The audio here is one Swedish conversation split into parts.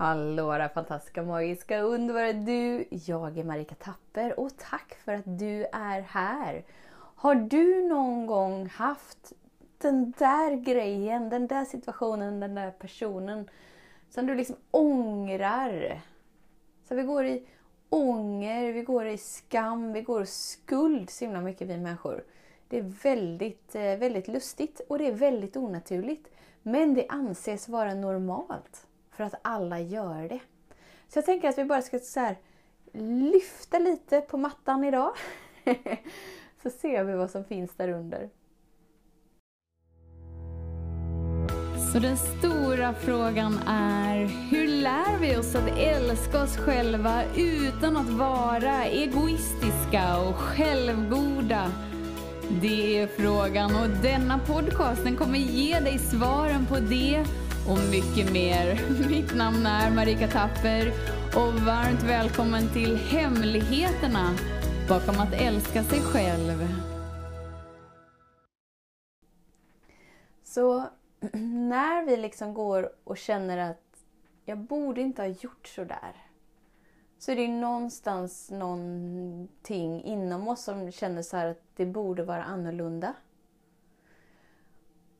Hallå där fantastiska, magiska, underbara du! Jag är Marika Tapper och tack för att du är här! Har du någon gång haft den där grejen, den där situationen, den där personen som du liksom ångrar? Så vi går i ånger, vi går i skam, vi går i skuld så himla mycket vi människor. Det är väldigt, väldigt lustigt och det är väldigt onaturligt. Men det anses vara normalt. För att alla gör det. Så jag tänker att vi bara ska så här lyfta lite på mattan idag. Så ser vi vad som finns där under. Så den stora frågan är, hur lär vi oss att älska oss själva utan att vara egoistiska och självgoda? Det är frågan och denna podcasten kommer ge dig svaren på det och mycket mer. Mitt namn är Marika Tapper och varmt välkommen till hemligheterna bakom att älska sig själv. Så när vi liksom går och känner att jag borde inte ha gjort så där, så är det någonstans någonting inom oss som känner så här att det borde vara annorlunda.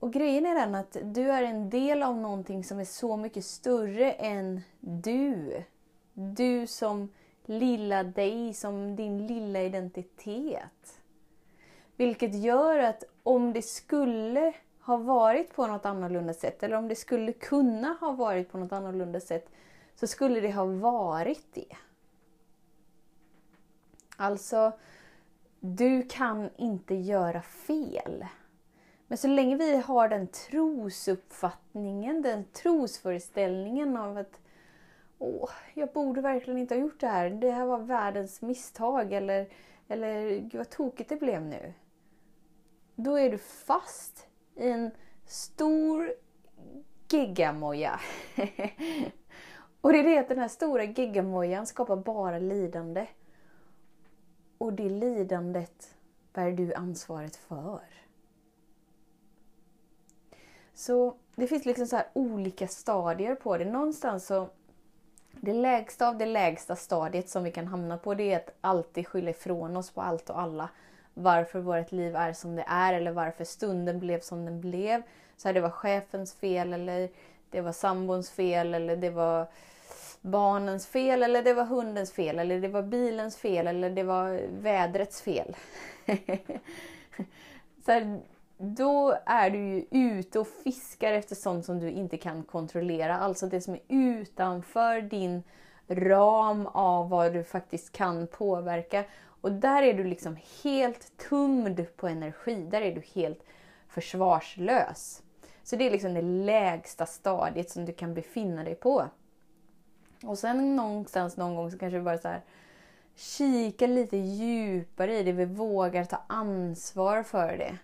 Och grejen är den att du är en del av någonting som är så mycket större än du. Du som lilla dig, som din lilla identitet. Vilket gör att om det skulle ha varit på något annorlunda sätt, eller om det skulle kunna ha varit på något annorlunda sätt, så skulle det ha varit det. Alltså, du kan inte göra fel. Men så länge vi har den trosuppfattningen, den trosföreställningen av att jag borde verkligen inte ha gjort det här. Det här var världens misstag eller gud vad tokigt det blev nu. Då är du fast i en stor geggamoja. Och det är det att den här stora geggamojan skapar bara lidande. Och det lidandet bär du ansvaret för. Så det finns liksom så här olika stadier på det. Någonstans så, det lägsta av det lägsta stadiet som vi kan hamna på, det är att alltid skylla ifrån oss på allt och alla. Varför vårt liv är som det är, eller varför stunden blev som den blev. Så här, det var chefens fel, eller det var sambons fel, eller det var barnens fel, eller det var hundens fel, eller det var bilens fel, eller det var vädrets fel. Så här, då är du ju ute och fiskar efter sånt som du inte kan kontrollera. Alltså det som är utanför din ram av vad du faktiskt kan påverka. Och där är du liksom helt tömd på energi. Där är du helt försvarslös. Så det är liksom det lägsta stadiet som du kan befinna dig på. Och sen någonstans, någon gång så kanske du bara så här kika lite djupare i det. Vi vågar ta ansvar för det.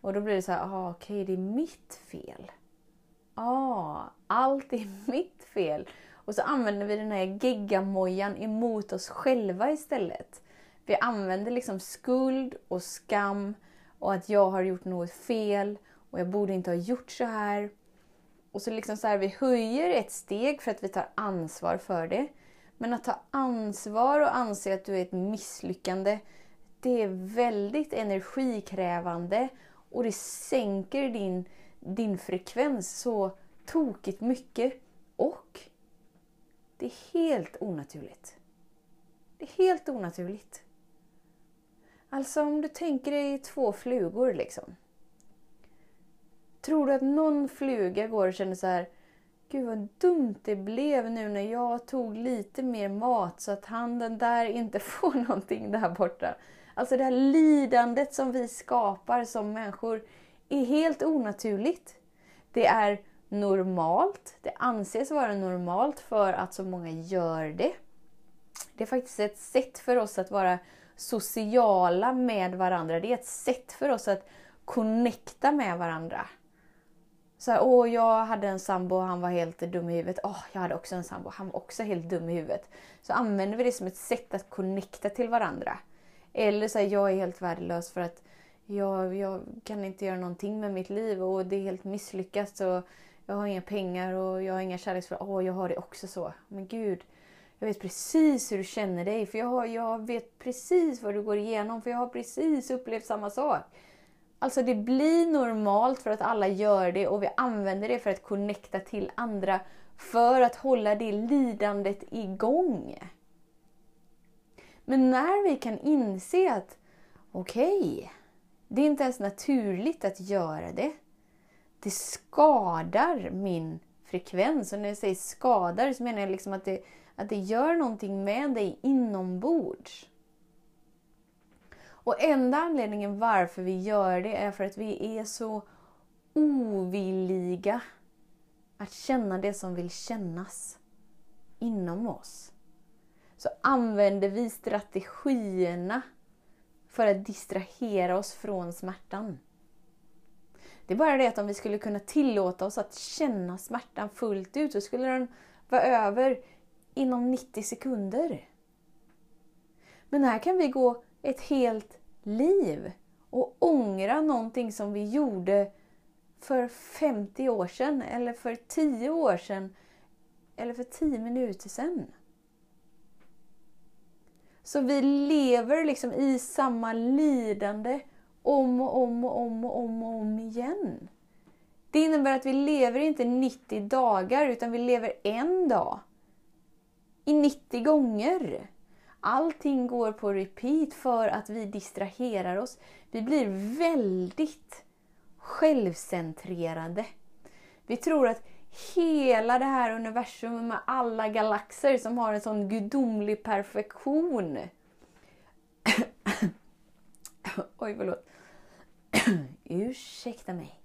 Och då blir det så här, okej, det är mitt fel. Allt är mitt fel. Och så använder vi den här geggamojan emot oss själva istället. Vi använder liksom skuld och skam och att jag har gjort något fel och jag borde inte ha gjort så här. Och så liksom så här, vi höjer ett steg för att vi tar ansvar för det. Men att ta ansvar och anse att du är ett misslyckande, det är väldigt energikrävande. Och det sänker din frekvens så tokigt mycket. Och det är helt onaturligt. Det är helt onaturligt. Alltså om du tänker dig två flugor liksom. Tror du att någon fluga går och känner så här, gud vad dumt det blev nu när jag tog lite mer mat så att han den där inte får någonting där borta. Alltså det här lidandet som vi skapar som människor är helt onaturligt. Det är normalt. Det anses vara normalt för att så många gör det. Det är faktiskt ett sätt för oss att vara sociala med varandra. Det är ett sätt för oss att connecta med varandra. Så här, jag hade en sambo och han var helt dum i huvudet. Jag hade också en sambo och han var också helt dum i huvudet. Så använder vi det som ett sätt att connecta till varandra. Eller så här, jag är helt värdelös för att jag kan inte göra någonting med mitt liv och det är helt misslyckat. Så jag har inga pengar och jag har inga kärleksfulla. Jag har det också så. Men gud, jag vet precis hur du känner dig. För jag vet precis vad du går igenom. För jag har precis upplevt samma sak. Alltså det blir normalt för att alla gör det. Och vi använder det för att connecta till andra. För att hålla det lidandet igång. Men när vi kan inse att okej, det är inte ens naturligt att göra det. Det skadar min frekvens. Och när jag säger skadar så menar jag liksom att det gör någonting med dig inombords. Och enda anledningen varför vi gör det är för att vi är så ovilliga att känna det som vill kännas inom oss. Så använder vi strategierna för att distrahera oss från smärtan. Det är bara det att om vi skulle kunna tillåta oss att känna smärtan fullt ut så skulle den vara över inom 90 sekunder. Men här kan vi gå ett helt liv och ångra någonting som vi gjorde för 50 år sedan eller för 10 år sedan eller för 10 minuter sedan. Så vi lever liksom i samma lidande om och om igen. Det innebär att vi lever inte 90 dagar utan vi lever en dag. I 90 gånger. Allting går på repeat för att vi distraherar oss. Vi blir väldigt självcentrerade. Vi tror att hela det här universumet med alla galaxer som har en sån gudomlig perfektion. Oj, förlåt. Ursäkta mig.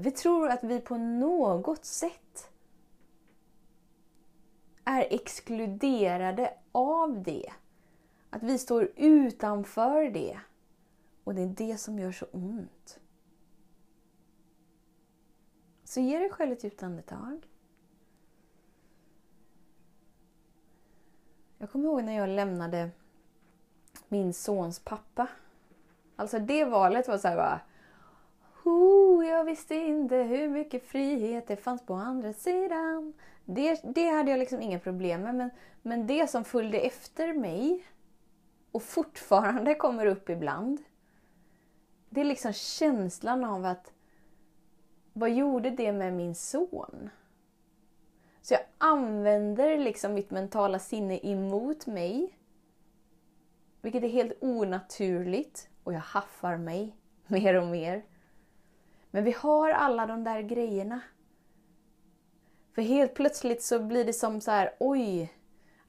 Vi tror att vi på något sätt är exkluderade av det. Att vi står utanför det. Och det är det som gör så ont. Så ge dig själv ett djupt andetag. Jag kommer ihåg när jag lämnade min sons pappa. Alltså det valet var så här bara. Jag visste inte hur mycket frihet det fanns på andra sidan. Det hade jag liksom inga problem med. Men det som följde efter mig. Och fortfarande kommer upp ibland. Det är liksom känslan av att. Vad gjorde det med min son? Så jag använder liksom mitt mentala sinne emot mig. Vilket är helt onaturligt. Och jag haffar mig mer och mer. Men vi har alla de där grejerna. För helt plötsligt så blir det som så här, oj,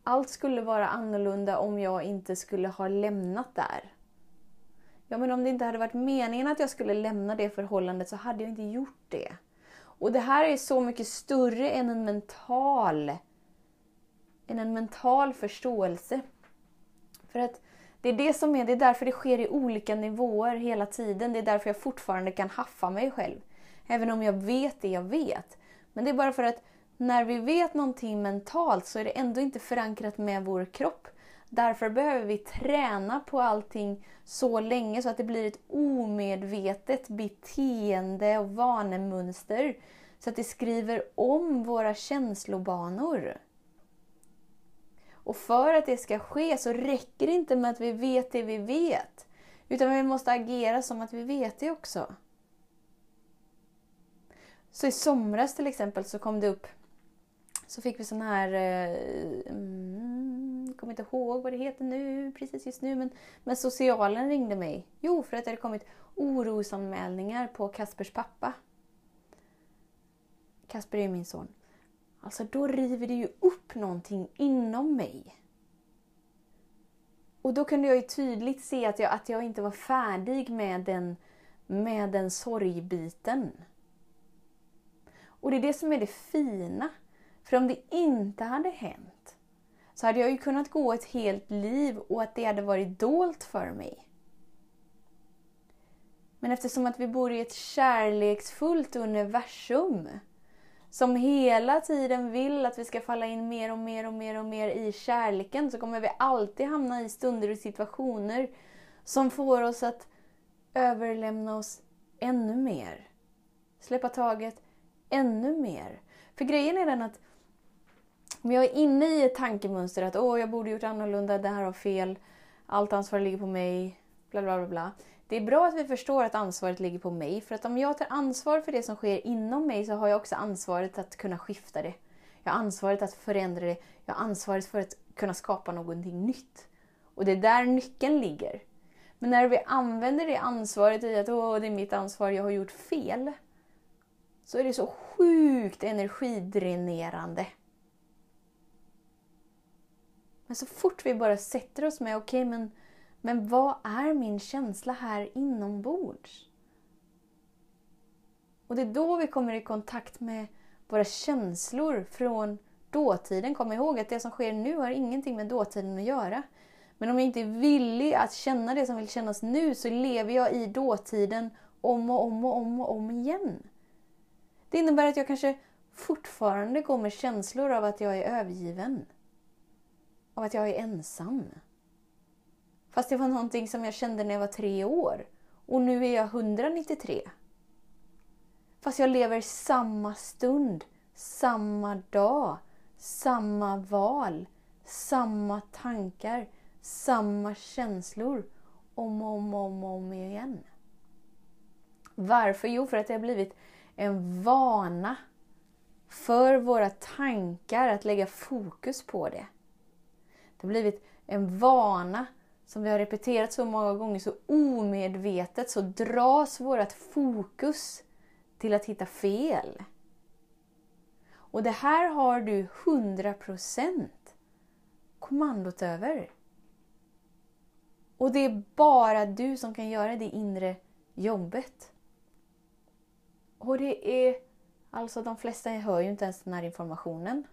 allt skulle vara annorlunda om jag inte skulle ha lämnat där. Ja, men om det inte hade varit meningen att jag skulle lämna det förhållandet så hade jag inte gjort det. Och det här är så mycket större än en mental förståelse. För att det är därför det sker i olika nivåer hela tiden. Det är därför jag fortfarande kan haffa mig själv. Även om jag vet det jag vet. Men det är bara för att när vi vet någonting mentalt så är det ändå inte förankrat med vår kropp. Därför behöver vi träna på allting så länge så att det blir ett omedvetet beteende och vanemönster. Så att det skriver om våra känslobanor. Och för att det ska ske så räcker det inte med att vi vet det vi vet. Utan vi måste agera som att vi vet det också. Så i somras till exempel så kom det upp. Så fick vi sån här... kommer inte ihåg vad det heter nu, precis just nu. Men socialen ringde mig. Jo, för att det hade kommit orosanmälningar på Kaspers pappa. Kasper är min son. Alltså då river det ju upp någonting inom mig. Och då kunde jag ju tydligt se att jag inte var färdig med den sorgbiten. Och det är det som är det fina. För om det inte hade hänt så hade jag ju kunnat gå ett helt liv och att det hade varit dolt för mig. Men eftersom att vi bor i ett kärleksfullt universum som hela tiden vill att vi ska falla in mer och mer i kärleken, så kommer vi alltid hamna i stunder och situationer som får oss att överlämna oss ännu mer. Släppa taget ännu mer. För grejen är den att om jag är inne i ett tankemönster att jag borde gjort annorlunda, det här var fel, allt ansvar ligger på mig, bla bla bla bla. Det är bra att vi förstår att ansvaret ligger på mig, för att om jag tar ansvar för det som sker inom mig så har jag också ansvaret att kunna skifta det. Jag har ansvaret att förändra det, jag har ansvaret för att kunna skapa någonting nytt. Och det är där nyckeln ligger. Men när vi använder det ansvaret i att det är mitt ansvar, jag har gjort fel, så är det så sjukt energidränerande. Men så fort vi bara sätter oss med, men vad är min känsla här inombords? Och det är då vi kommer i kontakt med våra känslor från dåtiden. Kom ihåg att det som sker nu har ingenting med dåtiden att göra. Men om jag inte är villig att känna det som vill kännas nu, så lever jag i dåtiden om och om igen. Det innebär att jag kanske fortfarande går med känslor av att jag är övergiven. Av att jag är ensam. Fast det var någonting som jag kände när jag var 3 år. Och nu är jag 193. Fast jag lever samma stund, samma dag, samma val, samma tankar, samma känslor om och om igen. Varför? Jo, för att det har blivit en vana för våra tankar att lägga fokus på det. Det har blivit en vana som vi har repeterat så många gånger, så omedvetet så dras vårt fokus till att hitta fel. Och det här har du 100% kommandot över. Och det är bara du som kan göra det inre jobbet. Och det är, alltså de flesta hör ju inte ens den här informationen.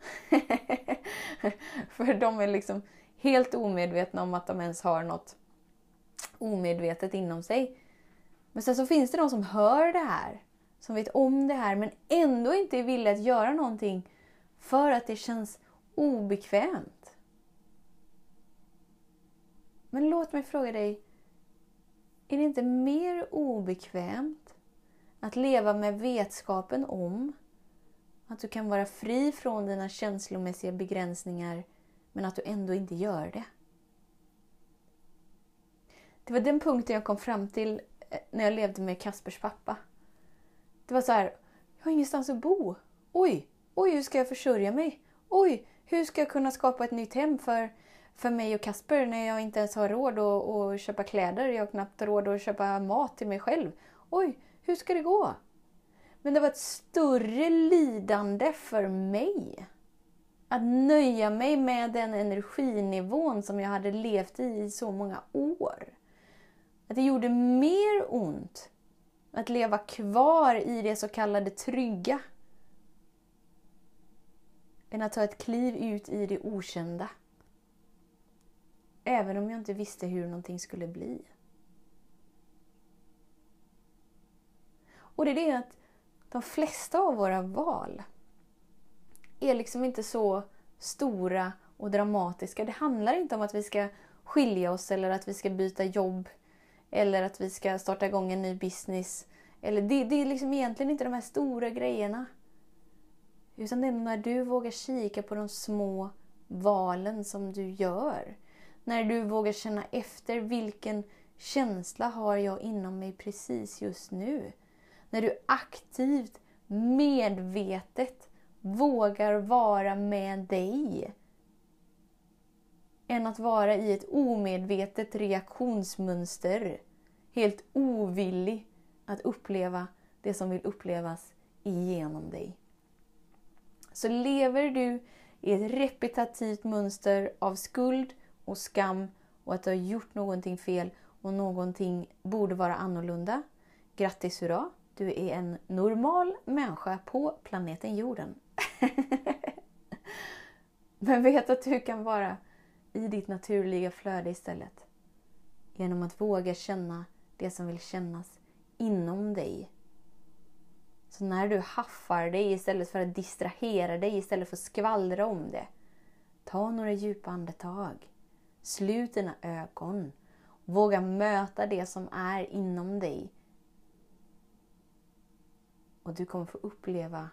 För de är liksom helt omedvetna om att de ens har något omedvetet inom sig. Men sen så finns det de som hör det här, som vet om det här, men ändå inte är villiga att göra någonting för att det känns obekvämt. Men låt mig fråga dig, är det inte mer obekvämt att leva med vetskapen om att du kan vara fri från dina känslomässiga begränsningar, men att du ändå inte gör det? Det var den punkten jag kom fram till när jag levde med Kaspers pappa. Det var så här, jag har ingenstans att bo. Oj, hur ska jag försörja mig? Oj, hur ska jag kunna skapa ett nytt hem för mig och Kasper när jag inte ens har råd att köpa kläder? Jag har knappt råd att köpa mat till mig själv. Oj, hur ska det gå? Men det var ett större lidande för mig att nöja mig med den energinivån som jag hade levt i så många år. Att det gjorde mer ont att leva kvar i det så kallade trygga än att ta ett kliv ut i det okända. Även om jag inte visste hur någonting skulle bli. Och det är det att de flesta av våra val är liksom inte så stora och dramatiska. Det handlar inte om att vi ska skilja oss, eller att vi ska byta jobb, eller att vi ska starta igång en ny business. Eller det är liksom egentligen inte de här stora grejerna. Utan det är när du vågar kika på de små valen som du gör. När du vågar känna efter, vilken känsla har jag inom mig precis just nu. När du aktivt, medvetet vågar vara med dig. Än att vara i ett omedvetet reaktionsmönster. Helt ovillig att uppleva det som vill upplevas igenom dig. Så lever du i ett repetitivt mönster av skuld och skam och att du har gjort någonting fel och någonting borde vara annorlunda. Grattis, hurra! Du är en normal människa på planeten jorden. Men vet att du kan vara i ditt naturliga flöde istället. Genom att våga känna det som vill kännas inom dig. Så när du haffar dig, istället för att distrahera dig, istället för att skvallra om det. Ta några djupa andetag. Slut dina ögon. Våga möta det som är inom dig. Och du kommer få uppleva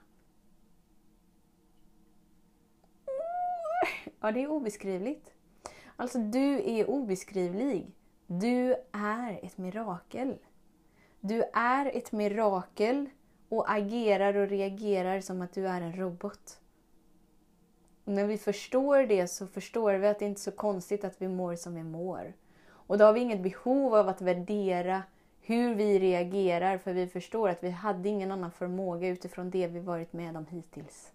Ja, det är obeskrivligt. Alltså, du är obeskrivlig. Du är ett mirakel. Du är ett mirakel och agerar och reagerar som att du är en robot. Och när vi förstår det så förstår vi att det inte är så konstigt att vi mår som vi mår. Och då har vi inget behov av att värdera hur vi reagerar, för vi förstår att vi hade ingen annan förmåga utifrån det vi varit med om hittills.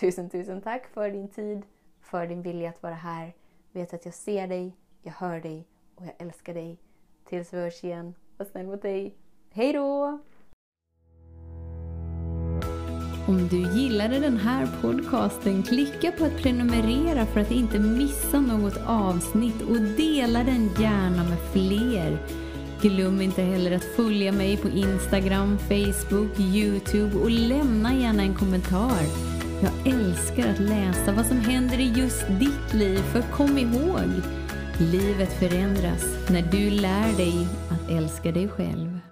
Tusen tack för din tid, för din vilja att vara här. Vet att jag ser dig, jag hör dig och jag älskar dig. Tills vi hörs igen, var snäll mot dig. Hej då! Om du gillade den här podcasten, klicka på att prenumerera för att inte missa något avsnitt och dela den gärna med fler. Glöm inte heller att följa mig på Instagram, Facebook, YouTube och lämna gärna en kommentar. Jag älskar att läsa vad som händer i just ditt liv, för kom ihåg, livet förändras när du lär dig att älska dig själv.